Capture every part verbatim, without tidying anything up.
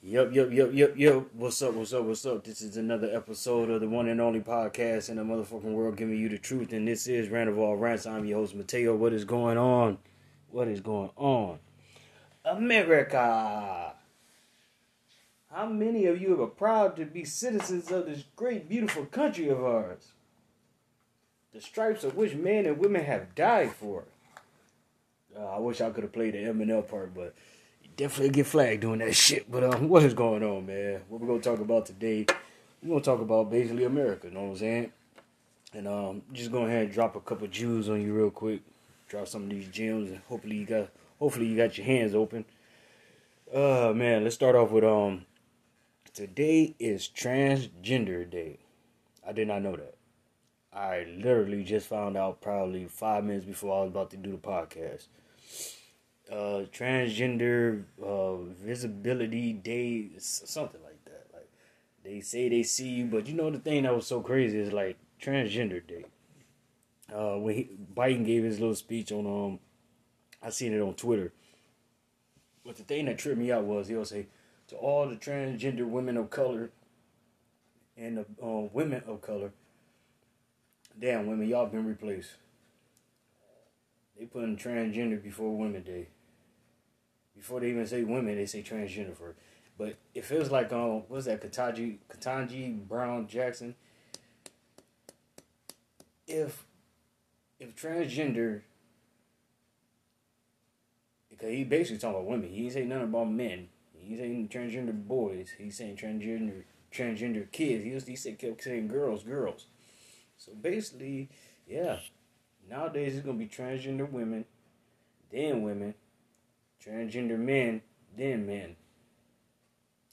Yup, yup, yup, yup, yup. What's up, what's up, what's up? This is another episode of the one and only podcast in the motherfucking world giving you the truth. And this is Randall Rants. I'm your host, Mateo. What is going on? What is going on? America. How many of you are proud to be citizens of this great, beautiful country of ours? The stripes of which men and women have died for. Uh, I wish I could have played the Eminem part, but... definitely get flagged doing that shit. But um, what is going on, man? What we're going to talk about today, we're going to talk about basically America, you know what I'm saying? And um, just go ahead and drop a couple jewels on you real quick. Drop some of these gems, and hopefully you got hopefully you got your hands open. Uh, man, let's start off with, um, today is Transgender Day. I did not know that. I literally just found out probably five minutes before I was about to do the podcast. Uh, transgender uh, visibility day, something like that. Like they say they see you, but you know the thing that was so crazy is like Transgender Day. Uh, when he, Biden gave his little speech on, um, I seen it on Twitter. But the thing that tripped me out was he'll say to all the transgender women of color and the uh, women of color, damn women, y'all been replaced. They putting transgender before Women Day. Before they even say women, they say transgender for it. But it feels like, um, what's that, Ketanji, Ketanji Brown Jackson? If if transgender, because he basically talking about women. He ain't saying nothing about men. He ain't saying transgender boys. He's saying transgender transgender kids. He, used, he said, kept saying girls, girls. So basically, yeah. Nowadays, it's going to be transgender women, then women, transgender men, then men.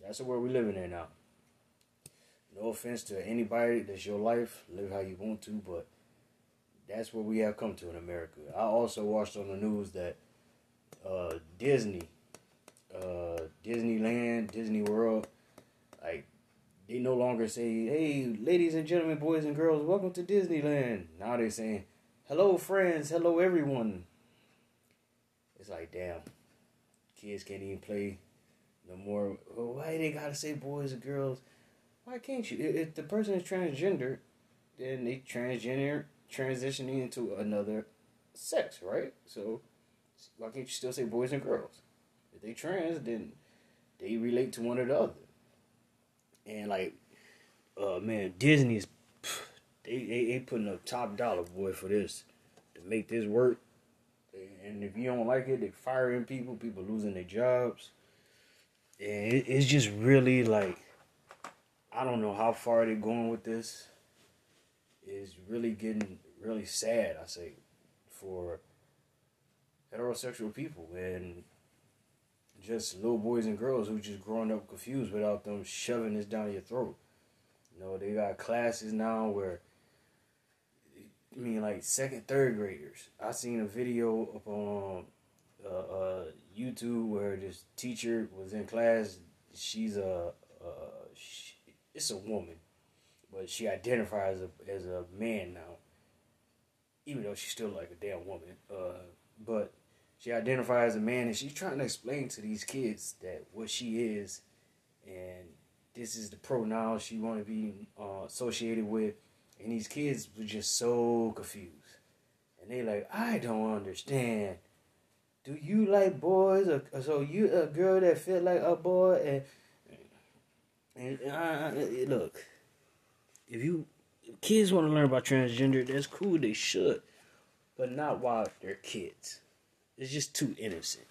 That's the world we're living in now. No offense to anybody. That's your life. Live how you want to, but that's where we have come to in America. I also watched on the news that uh, Disney, uh, Disneyland, Disney World, like, they no longer say, hey, ladies and gentlemen, boys and girls, welcome to Disneyland. Now they're saying, hello, friends. Hello, everyone. It's like, damn. Kids can't even play no more. Well, why they gotta say boys and girls? Why can't you? If the person is transgender, then they transgender transitioning into another sex, right? So, why can't you still say boys and girls? If they trans, then they relate to one or the other. And, like, uh, man, Disney is... They, they they putting up top dollar, boy, for this, to make this work. And if you don't like it, they're firing people, people losing their jobs. And it, it's just really like, I don't know how far they're going with this. It's really getting really sad, I say, for heterosexual people and just little boys and girls who just growing up confused without them shoving this down your throat. You know, they got classes now where, I mean, like, second, third graders. I seen a video up on uh, uh, YouTube where this teacher was in class. She's a, uh, she, it's a woman, but she identifies as a, as a man now, even though she's still like a damn woman. Uh, but she identifies as a man, and she's trying to explain to these kids that what she is, and this is the pronoun she want to be uh, associated with. And these kids were just so confused. And they like, I don't understand. Do you like boys? Or, so you a girl that feel like a boy? And, and I, look, if you if kids want to learn about transgender, that's cool. They should. But not while they're kids. It's just too innocent.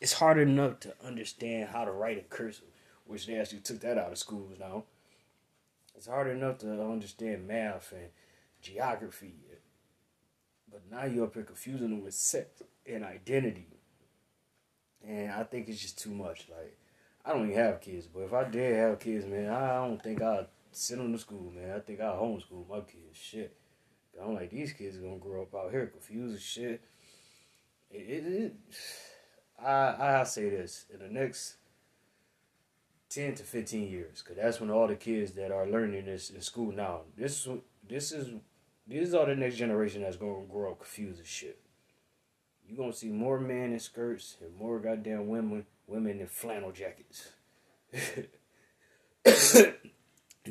It's hard enough to understand how to write in cursive, which they actually took that out of schools now. It's hard enough to understand math and geography. But now you're up here confusing them with sex and identity. And I think it's just too much. Like, I don't even have kids, but if I did have kids, man, I don't think I'd send them to school, man. I think I'd homeschool my kids. Shit. I'm like, these kids are going to grow up out here confused as shit. It, it, it, I, I say this. In the next... ten to fifteen years, because that's when all the kids that are learning this in school now, this this is these are the next generation that's going to grow up confused as shit. You're going to see more men in skirts and more goddamn women women in flannel jackets. And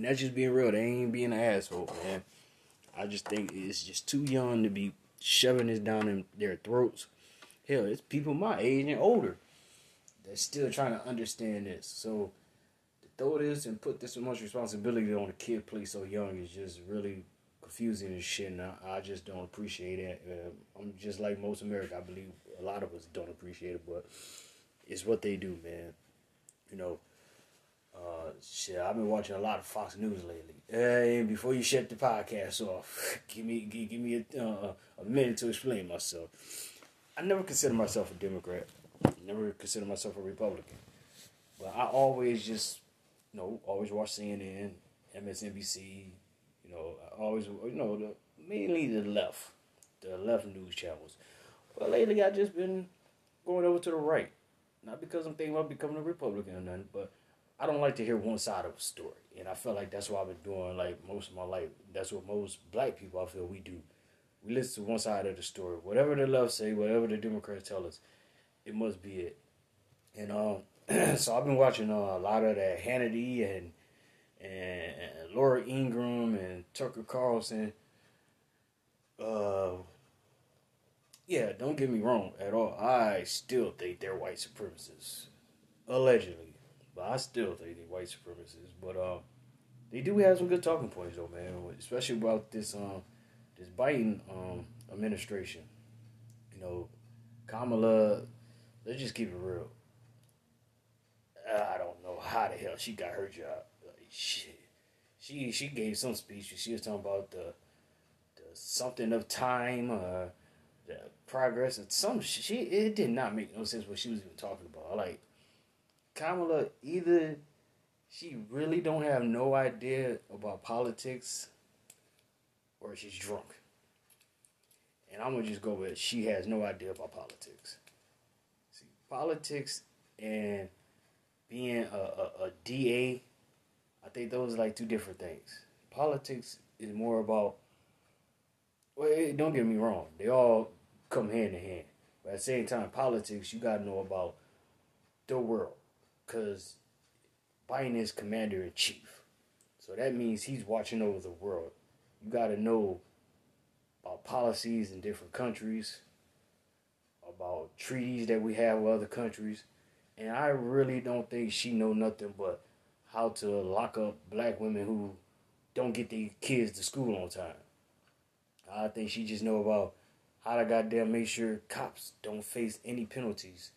that's just being real. They ain't being an asshole, man. I just think it's just too young to be shoving this down in their throats. Hell, it's people my age and older that's still trying to understand this. So to throw this and put this much responsibility on a kid played so young is just really confusing and shit. And I, I just don't appreciate it. Uh, I'm just like most America. I believe a lot of us don't appreciate it, but it's what they do, man. You know. Uh, shit, I've been watching a lot of Fox News lately. Hey, before you shut the podcast off, give me give, give me a, uh, a minute to explain myself. I never consider myself a Democrat. Never consider myself a Republican. But I always just, you know, always watch C N N, M S N B C. You know, I always, you know, the, mainly the left, the left news channels. But lately, I've just been going over to the right. Not because I'm thinking about becoming a Republican or nothing, but I don't like to hear one side of a story, and I feel like that's what I've been doing like most of my life. That's what most black people, I feel, we do. We listen to one side of the story. Whatever the left say, whatever the Democrats tell us, it must be it. And um, so I've been watching uh, a lot of that Hannity and, and and Laura Ingraham and Tucker Carlson. Uh, yeah, don't get me wrong at all. I still think they're white supremacists, allegedly. I still think they're white supremacists, but uh, they do have some good talking points, though, man. Especially about this um, this Biden um administration. You know, Kamala. Let's just keep it real. I don't know how the hell she got her job. Like, shit, she she gave some speech. She was talking about the the something of time, uh, the progress, and some she it did not make no sense what she was even talking about. Like, Kamala, either she really don't have no idea about politics or she's drunk. And I'm going to just go with she has no idea about politics. See, politics and being a, a, a D A, I think those are like two different things. Politics is more about, well, don't get me wrong, they all come hand in hand. But at the same time, politics, you got to know about the world. Because Biden is commander-in-chief. So that means he's watching over the world. You got to know about policies in different countries, about treaties that we have with other countries. And I really don't think she know nothing but how to lock up black women who don't get their kids to school on time. I think she just know about how to goddamn make sure cops don't face any penalties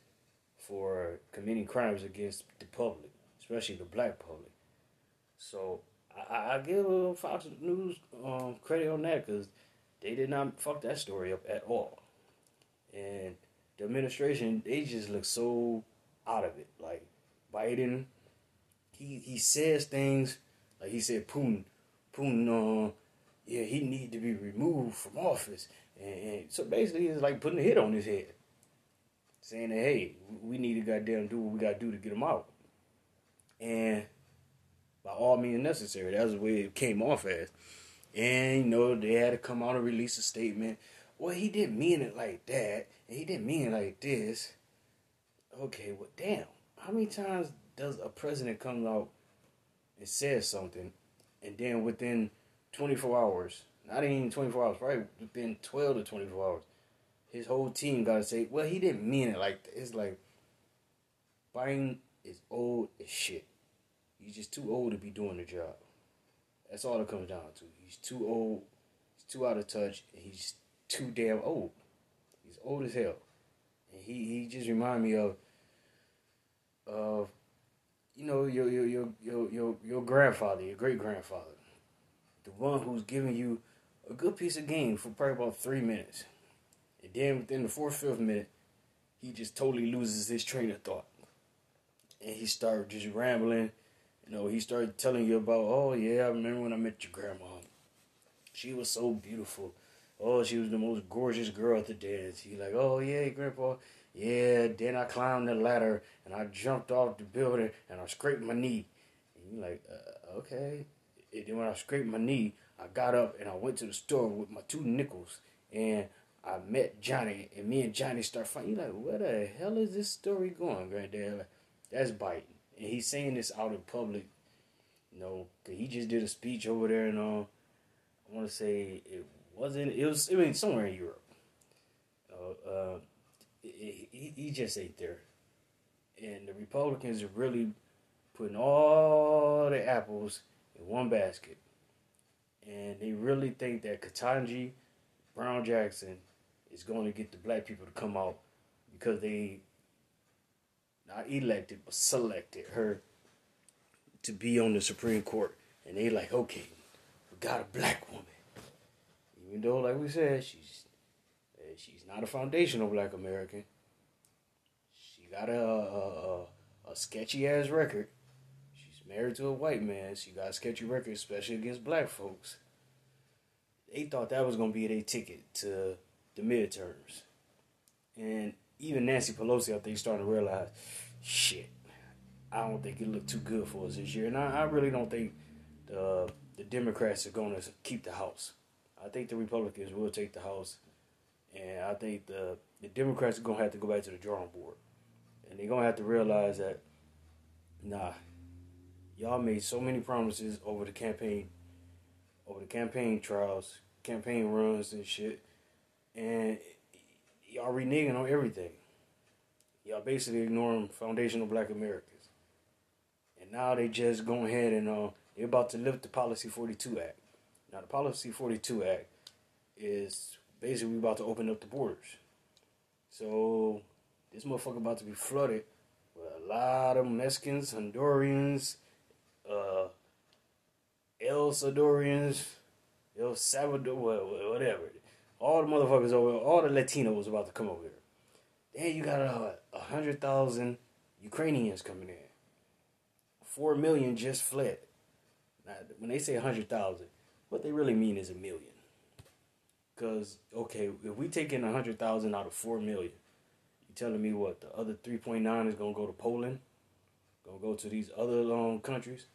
for committing crimes against the public, especially the black public. So I, I give uh, Fox News um, credit on that, because they did not fuck that story up at all. And the administration, they just look so out of it. Like Biden, he he says things like he said Putin, Putin, uh, yeah, he need to be removed from office, and, and so basically it's like putting a hit on his head. Saying that, hey, we need to goddamn do what we gotta do to get them out. And by all means necessary, that was the way it came off as. And, you know, they had to come out and release a statement. Well, he didn't mean it like that, and he didn't mean it like this. Okay, well, damn. How many times does a president come out and says something, and then within twenty-four hours, not even twenty-four hours, probably within twelve to twenty-four hours, his whole team got to say, well, he didn't mean it like that. It's like, Biden is old as shit. He's just too old to be doing the job. That's all it comes down to. He's too old. He's too out of touch. And he's too damn old. He's old as hell. And he, he just reminds me of, of, you know, your, your, your, your, your, your grandfather, your great-grandfather. The one who's giving you a good piece of game for probably about three minutes. And then within the fourth, fifth minute, he just totally loses his train of thought. And he started just rambling. You know, he started telling you about, oh, yeah, I remember when I met your grandma. She was so beautiful. Oh, she was the most gorgeous girl at the dance. He's like, oh, yeah, Grandpa. Yeah, then I climbed the ladder, and I jumped off the building, and I scraped my knee. And you're like, uh, okay. And then when I scraped my knee, I got up, and I went to the store with my two nickels, and I met Johnny, and me and Johnny start fighting. You're like, where the hell is this story going, Granddad? Like, that's Biden. And he's saying this out in public, you know, cause he just did a speech over there and um, I want to say it wasn't, it was, I mean, somewhere in Europe. Uh, uh, he, he just ain't there. And the Republicans are really putting all the apples in one basket. And they really think that Ketanji Brown Jackson is going to get the black people to come out because they not elected, but selected her to be on the Supreme Court. And they like, okay, we got a black woman. Even though, like we said, she's she's not a foundational black American. She got a, a, a, a sketchy-ass record. She's married to a white man. She got a sketchy record, especially against black folks. They thought that was going to be their ticket to the midterms. And even Nancy Pelosi, I think, started to realize, shit, I don't think it looked too good for us this year. And I, I really don't think the, the Democrats are going to keep the House. I think the Republicans will take the House. And I think the, the Democrats are going to have to go back to the drawing board. And they're going to have to realize that, nah, y'all made so many promises over the campaign, over the campaign trials, campaign runs and shit. And y'all reneging on everything. Y'all basically ignoring foundational black Americans. And now they just going ahead and uh, they're about to lift the Policy forty-two Act. Now, the Policy forty-two Act is... basically, we're about to open up the borders. So, this motherfucker about to be flooded with a lot of Mexicans, Hondurans, uh, El Salvadorians, El Salvador, whatever. All the motherfuckers over, all the Latinos about to come over here. Then you got a uh, one hundred thousand Ukrainians coming in. four million just fled. Now, when they say one hundred thousand, what they really mean is a million. Because, okay, if we take in one hundred thousand out of four million, you telling me what, the other three point nine is going to go to Poland? Going to go to these other um, countries?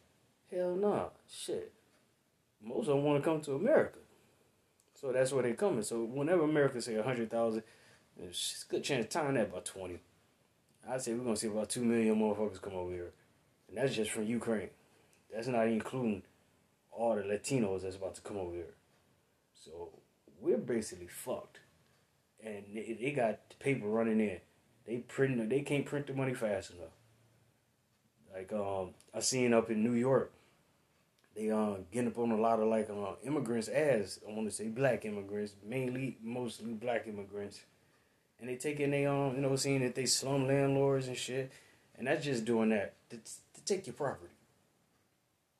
Hell no, nah. Shit. Most of them want to come to America. So that's where they're coming. So whenever America say one hundred thousand, it's a good chance of tying that by twenty. I'd say we're going to see about two million motherfuckers come over here. And that's just from Ukraine. That's not including all the Latinos that's about to come over here. So... we're basically fucked, and they, they got the paper running in. They print, they can't print the money fast enough. Like um, I seen up in New York, they um getting up on a lot of like uh, immigrants as I want to say black immigrants, mainly mostly black immigrants, and they taking they um you know seeing that they slum landlords and shit, and that's just doing that to, to take your property.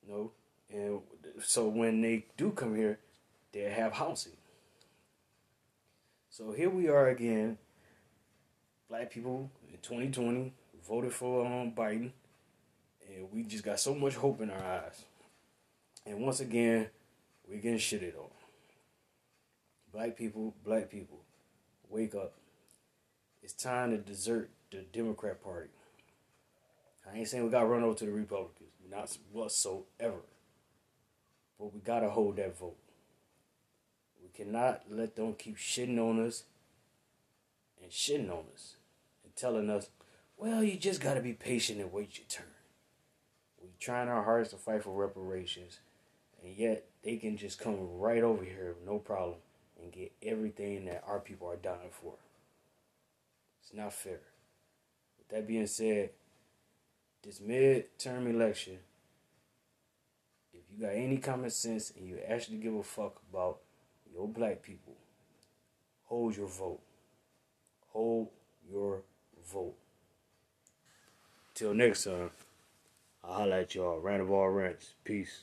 You know, and so when they do come here, they have housing. So here we are again, black people in twenty twenty voted for um, Biden, and we just got so much hope in our eyes. And once again, we're getting shitted on. Black people, black people, wake up. It's time to desert the Democrat Party. I ain't saying we got run over to the Republicans, not whatsoever. But we got to hold that vote. We cannot let them keep shitting on us and shitting on us and telling us, well, you just got to be patient and wait your turn. We're trying our hardest to fight for reparations, and yet they can just come right over here with no problem and get everything that our people are dying for. It's not fair. With that being said, this midterm election, if you got any common sense and you actually give a fuck about yo, black people, hold your vote. Hold your vote. Till next time, I'll holla at y'all. Randall Rants. Peace.